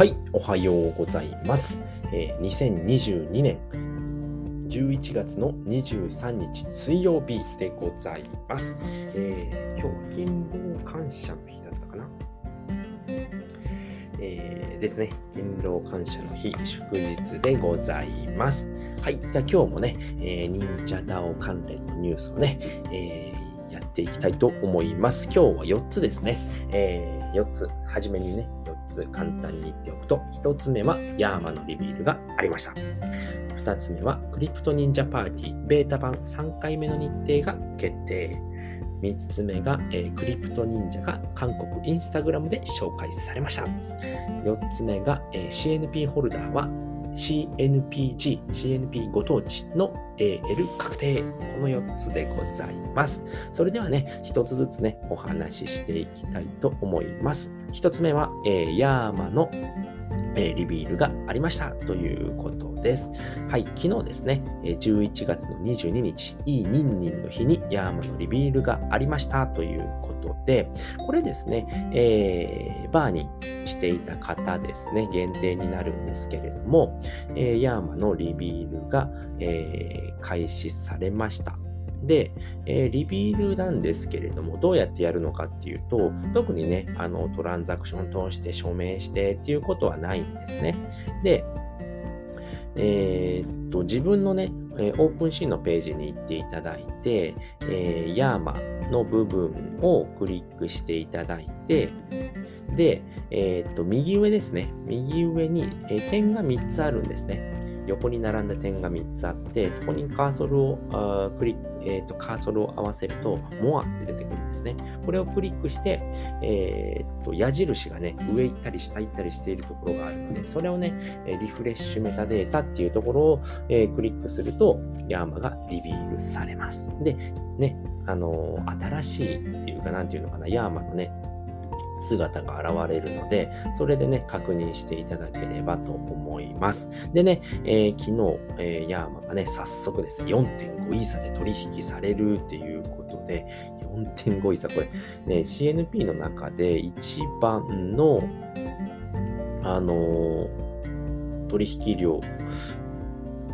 はい、おはようございます。2022年11月の23日水曜日でございます。今日勤労感謝の日だったかな、ですね。勤労感謝の日、祝日でございます。はい、じゃあ今日もね、忍者ダオ関連のニュースをね、やっていきたいと思います。今日は4つですね。4つ、はじめにね、簡単に言っておくと、1つ目はヤーマのリビールがありました。2つ目はクリプト忍者パーティーベータ版3回目の日程が決定。3つ目が、クリプト忍者が韓国インスタグラムで紹介されました。4つ目が、CNP ホルダーは CNPG ご当地の AL 確定。この4つでございます。それではね、一つずつねお話ししていきたいと思います。一つ目は、ヤーマの、リビールがありましたということです。はい、昨日ですね、11月の22日いいニンニンの日にヤーマのリビールがありましたということで、これですね、バーにしていた方ですね、限定になるんですけれども、ヤーマのリビールが、開始されました。で、リビールなんですけれども、どうやってやるのかっていうと、特にね、トランザクション通して署名してっていうことはないんですね。で、自分のね、オープンシーンのページに行っていただいて、ヤーマの部分をクリックしていただいて、で、右上ですね。右上に、点が3つあるんですね。横に並んだ点が3つあって、そこにカーソルを合わせると、モアって出てくるんですね。これをクリックして、矢印がね、上行ったり下行ったりしているところがあるので、それをね、リフレッシュメタデータっていうところを、クリックすると、ヤーマがリビールされます。で、ね、新しいっていうか、なんていうのかな、ヤーマのね、姿が現れるので、それでね確認していただければと思います。でね、昨日、ヤーマがね早速ですね 4.5 イーサで取引されるっていうことで、 4.5 イーサこれね CNP の中で一番の取引量、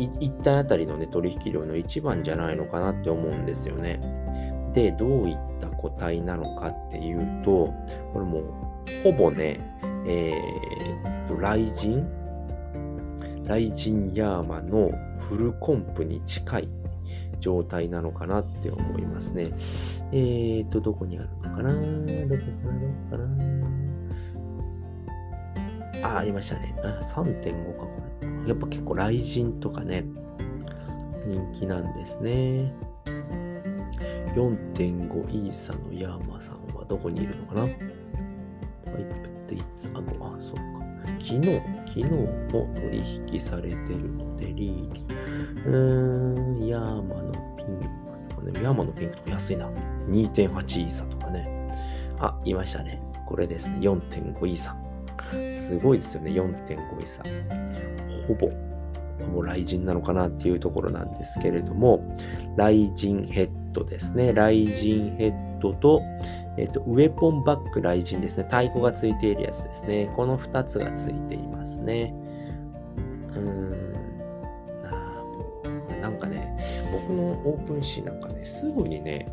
1単あたりのね取引量の一番じゃないのかなって思うんですよね。で、どういった個体なのかっていうと、これもうほぼね、雷神ヤーマのフルコンプに近い状態なのかなって思いますね。どこにあるのかな、どこかな、ありましたね。3.5 か、これ。やっぱ結構雷神とかね、人気なんですね。4.5 イーサのヤーマさんはどこにいるのかな。そうか。昨日も取引されてるので、ヤーマのピンクとかね、ヤーマのピンクとか安いな。2.8 イーサとかね。あ、いましたね。これですね。4.5 イーサ。すごいですよね。4.5 イーサ。ほぼ雷神なのかなっていうところなんですけれども、雷神ヘッドですね、雷神ヘッドと、ウェポンバック雷神ですね、太鼓がついているやつですね、この2つがついていますね。なんかね、僕のオープンシーなんかね、すぐにね、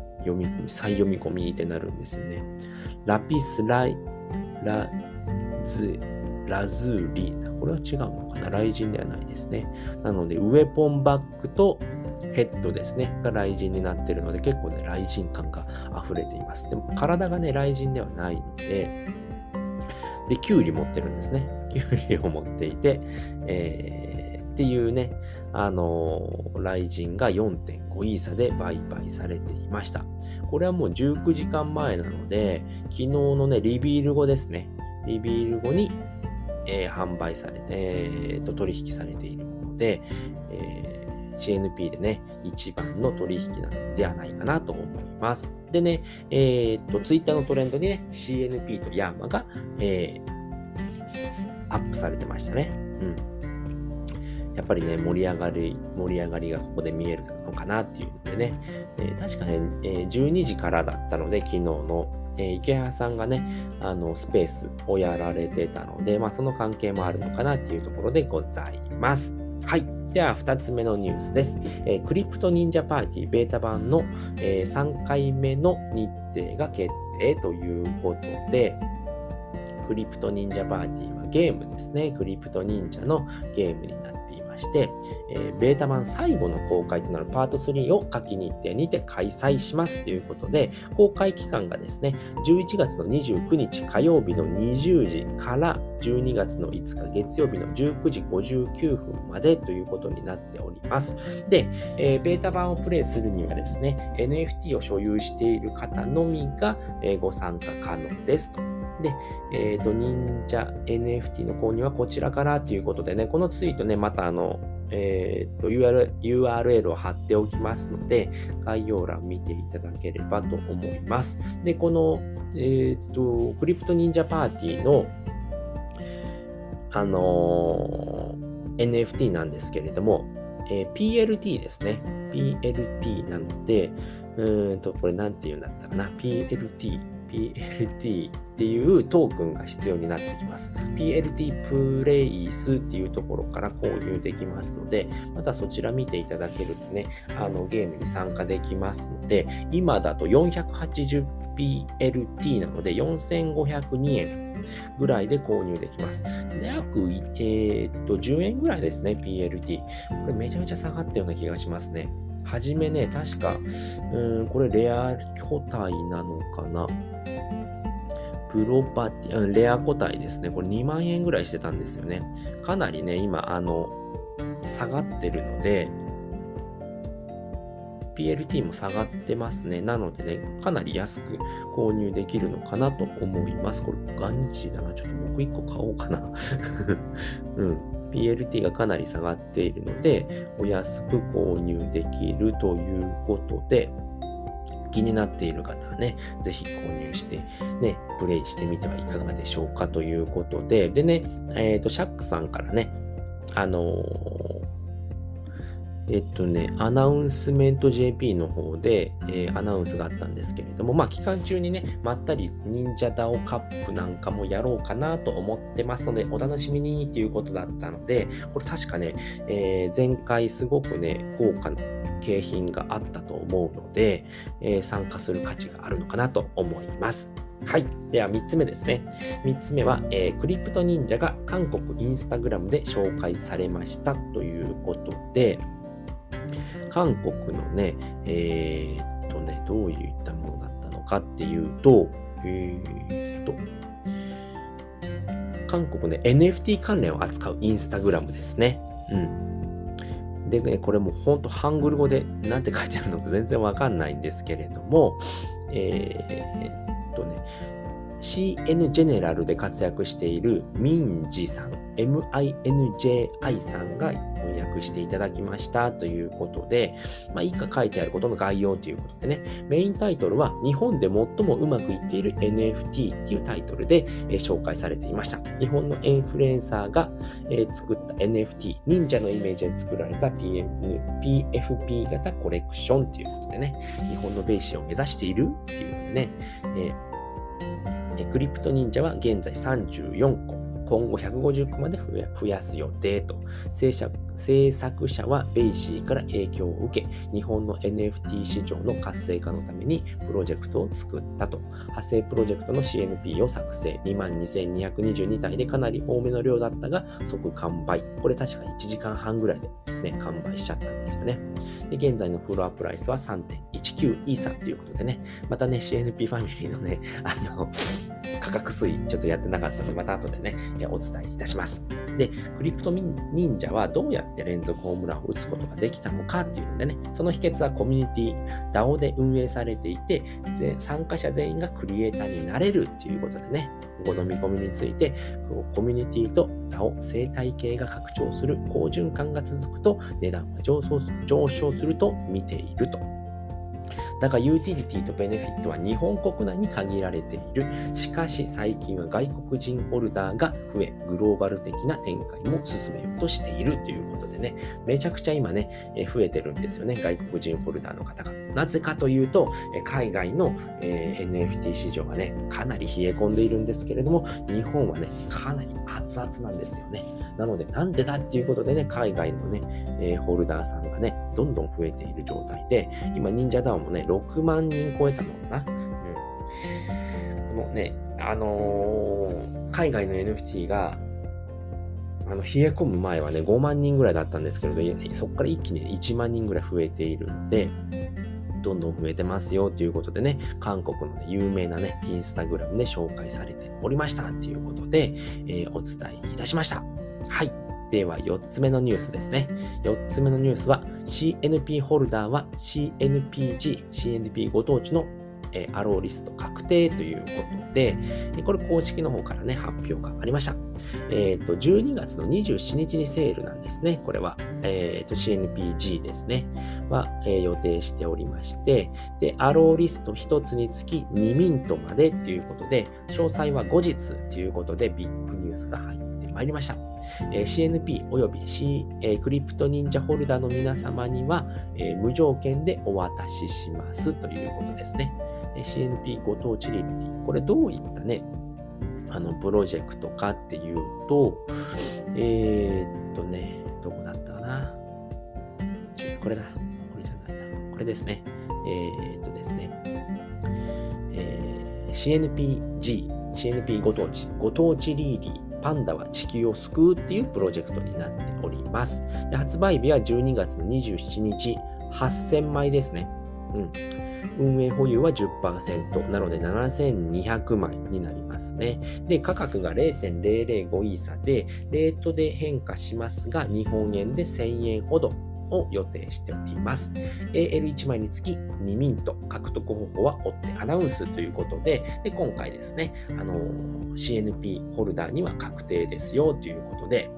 再読み込みってなるんですよね。ラピスラズーリ、これは違うのかな、雷神ではないですね。なので、ウェポンバックとヘッドですねが雷神になっているので、結構ね雷神感が溢れています。でも体がね雷神ではないので、キュウリ持ってるんですね。キュウリを持っていて、っていうね、雷神が 4.5 イーサで売買されていました。これはもう19時間前なので、昨日のねリビール後ですね、リビール後に、販売されて、取引されているので、CNP でね、一番の取引なのではないかなと思います。でね、Twitter のトレンドにね、CNP とヤーマが、アップされてましたね。やっぱりね、盛り上がりがここで見えるのかなっていうのでね、確かね、12時からだったので、昨日の池原さんがねスペースをやられてたので、その関係もあるのかなっていうところでございます。はい、では2つ目のニュースです。クリプト忍者パーティーベータ版の、3回目の日程が決定ということで、クリプト忍者パーティーはゲームですね。クリプト忍者のゲームになっていまして、ベータ版最後の公開となるパート3を夏季日程にて開催しますということで、公開期間がですね、11月の29日火曜日の20時から12月の5日月曜日の19時59分までということになっております。で、ベータ版をプレイするにはですね、NFT を所有している方のみが、ご参加可能ですと。で、忍者 NFT の購入はこちらからということでね、このツイートね、またURL を貼っておきますので、概要欄見ていただければと思います。で、この、クリプト忍者パーティーのNFT なんですけれども、PLT ですね。PLT なので、これなんていうんだったかな。PLT っていうトークンが必要になってきます。 PLT プレイスっていうところから購入できますので、またそちら見ていただけるとね、ゲームに参加できますので、今だと 480PLT なので4502円ぐらいで購入できます。約、10円ぐらいですね。 PLT これめちゃめちゃ下がったような気がしますね。はじめね、確かこれレア個体なのかな、プロパティ、レア個体ですね。これ2万円ぐらいしてたんですよね。かなりね、今下がってるので、 PLT も下がってますね。なのでね、かなり安く購入できるのかなと思います。これガンジーだな、ちょっと僕1個買おうかなPLT がかなり下がっているので、お安く購入できるということで、気になっている方はね、ぜひ購入してね、プレイしてみてはいかがでしょうかということで、でね、シャックさんからね、アナウンスメント JP の方で、アナウンスがあったんですけれども、期間中にね、まったり忍者ダオカップなんかもやろうかなと思ってますので、お楽しみにということだったので、これ確かね、前回すごくね、豪華な景品があったと思うので、参加する価値があるのかなと思います。はい。では3つ目ですね。3つ目は、クリプト忍者が韓国インスタグラムで紹介されましたということで、韓国のね、どういったものだったのかっていうと、韓国ね、NFT 関連を扱うインスタグラムですね。うん。でね、これもほんとハングル語でなんて書いてあるのか全然わかんないんですけれども、CN ジェネラルで活躍しているミンジさん、MINJI さんが翻訳していただきましたということで、以下書いてあることの概要ということでね、メインタイトルは日本で最もうまくいっている NFT っていうタイトルで、紹介されていました。日本のインフルエンサーが、作った NFT、忍者のイメージで作られた PFP 型コレクションということでね、日本のベーシーを目指しているっていうのでね、クリプト忍者は現在34個、今後150個まで増やす予定と。制作者はベイシーから影響を受け、日本の NFT 市場の活性化のためにプロジェクトを作ったと。派生プロジェクトの CNP を作成、22,222 体でかなり多めの量だったが即完売。これ確か1時間半ぐらいでね、完売しちゃったんですよね。で、現在のフロアプライスは 3.19 イーサということでね、またね、 CNP ファミリーのね、価格推移ちょっとやってなかったので、また後でね、お伝えいたします。で、クリプト忍者はどうやって連続ホームランを打つことができたのかっていうのでね、その秘訣はコミュニティ DAO で運営されていて、参加者全員がクリエイターになれるっていうことでね、この見込みについて、コミュニティと DAO 生態系が拡張する好循環が続くと値段が上昇すると見ていると。だがユーティリティとベネフィットは日本国内に限られている。しかし最近は外国人オルダーが増え、グローバル的な展開も進めようとしているということでね、めちゃくちゃ今ね増えてるんですよね、外国人ホルダーの方が。なぜかというと、海外の NFT 市場はねかなり冷え込んでいるんですけれども、日本はねかなり熱々なんですよね。なのでなんでだっていうことでね、海外のね、ホルダーさんがねどんどん増えている状態で、今忍者ダウンもね6万人超えたのかな、このね海外の NFT が冷え込む前はね5万人ぐらいだったんですけれど、ね、そこから一気に、ね、1万人ぐらい増えているので、どんどん増えてますよということでね、韓国の、ね、有名なねインスタグラムで紹介されておりましたということで、お伝えいたしました。はい、では4つ目のニュースですね。4つ目のニュースは CNP ホルダーは CNPG、CNP ご当地のアローリスト確定ということで、これ公式の方からね発表がありました。12月の27日にセールなんですね。これは、CNPG ですねは、予定しておりまして、でアローリスト1つにつき2ミントまでということで、詳細は後日ということでビッグニュースが入ってまいりました。CNP および、クリプト忍者ホルダーの皆様には、無条件でお渡ししますということですね。CNP ご当地リプティ、これどういったねプロジェクトかっていうと、どこだったかな、これだ、これじゃないな、これですね。CNPG、CNP ご当地、ご当地リーリー、パンダは地球を救うっていうプロジェクトになっております。で発売日は12月の27日、8000枚ですね。運営保有は 10% なので7200枚になりますね。で価格が 0.005 イーサで、レートで変化しますが日本円で1000円ほどを予定しております。 AL1 枚につき2ミント、獲得方法は追ってアナウンスということ で今回ですね、CNP ホルダーには確定ですよということで、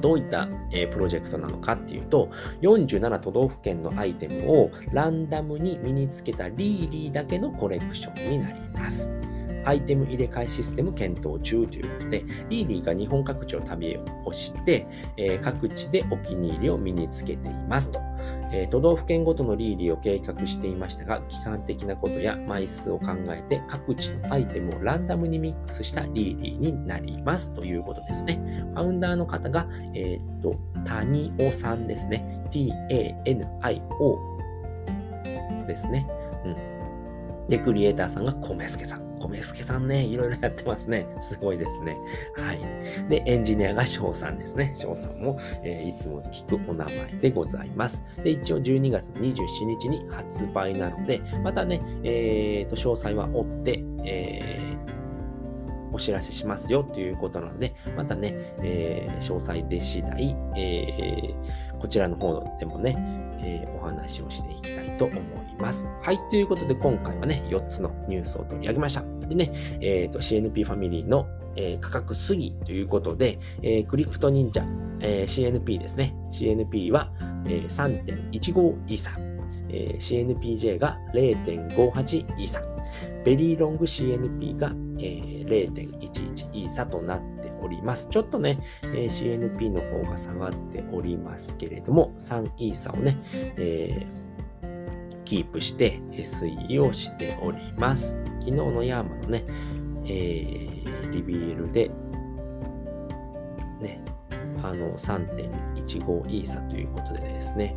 どういった、プロジェクトなのかっていうと、47都道府県のアイテムをランダムに身につけたリーリーだけのコレクションになります。アイテム入れ替えシステム検討中ということで、リーリーが日本各地を旅をして、各地でお気に入りを身につけていますと。都道府県ごとのリーリーを計画していましたが、期間的なことや枚数を考えて各地のアイテムをランダムにミックスしたリーリーになりますということですね。ファウンダーの方が、谷尾さんですね。TANIO ですね。で、クリエイターさんが米助さん。米助さんね、いろいろやってますね。すごいですね。はい。で、エンジニアが翔さんですね。翔さんも、いつも聞くお名前でございます。で、一応12月27日に発売なので、またね、詳細は追って、お知らせしますよということなので、またね、詳細で次第、こちらの方でもね、お話をしていきたいと思います。はい、ということで今回はね、4つのニュースを取り上げました。でね、CNP ファミリーの、価格推移ということで、クリプト忍者、CNP ですね。CNP は、3.15 イーサ、CNPJ が 0.58 イーサ、ベリーロング CNP が、0.11 イーサとなっております。ちょっとね、CNP の方が下がっておりますけれども、3イーサをね、キープして推移をしております。昨日のヤーマのね、リビールで、ね、3.15 イーサということでですね、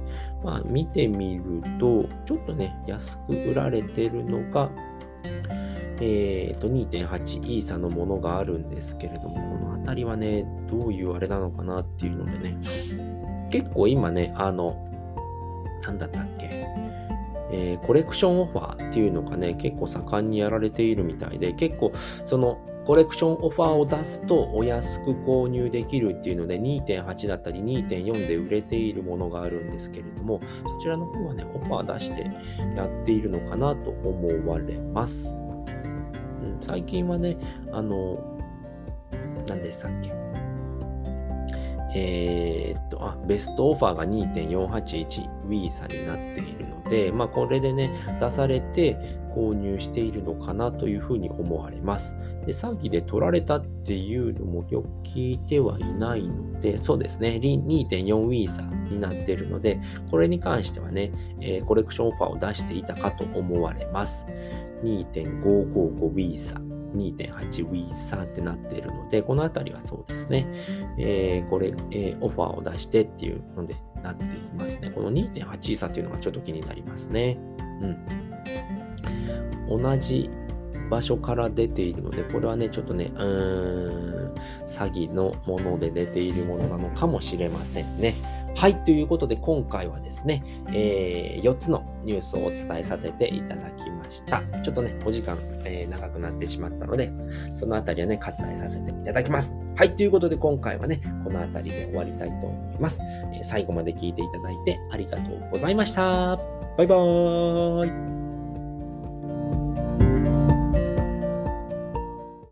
見てみると、ちょっとね、安く売られてるのが、2.8 イーサのものがあるんですけれども、このあたりはね、どういうあれなのかなっていうのでね、結構今ね、コレクションオファーっていうのがね、結構盛んにやられているみたいで、結構そのコレクションオファーを出すとお安く購入できるっていうので 2.8 だったり 2.4 で売れているものがあるんですけれども、そちらの方はね、オファー出してやっているのかなと思われます。最近はね、何でしたっけ、ベストオファーが 2.481 ウィーサになっているので、これでね出されて購入しているのかなというふうに思われます。で、詐欺で取られたっていうのもよく聞いてはいないので、そうですね 2.4 ウィーサーになっているので、これに関してはね、コレクションオファーを出していたかと思われます。 2.555 ウィーサー、2.8 ウィーサーってなっているので、このあたりはそうですね、オファーを出してっていうのでなっていますね。この 2.8 ウィーサーっていうのがちょっと気になりますね。同じ場所から出ているので、これはねちょっとね詐欺のもので出ているものなのかもしれませんね。はい、ということで今回はですね、4つのニュースをお伝えさせていただきました。ちょっとねお時間、長くなってしまったので、そのあたりはね割愛させていただきます。はい、ということで今回はねこのあたりで終わりたいと思います。最後まで聞いていただいてありがとうございました。バイバーイ。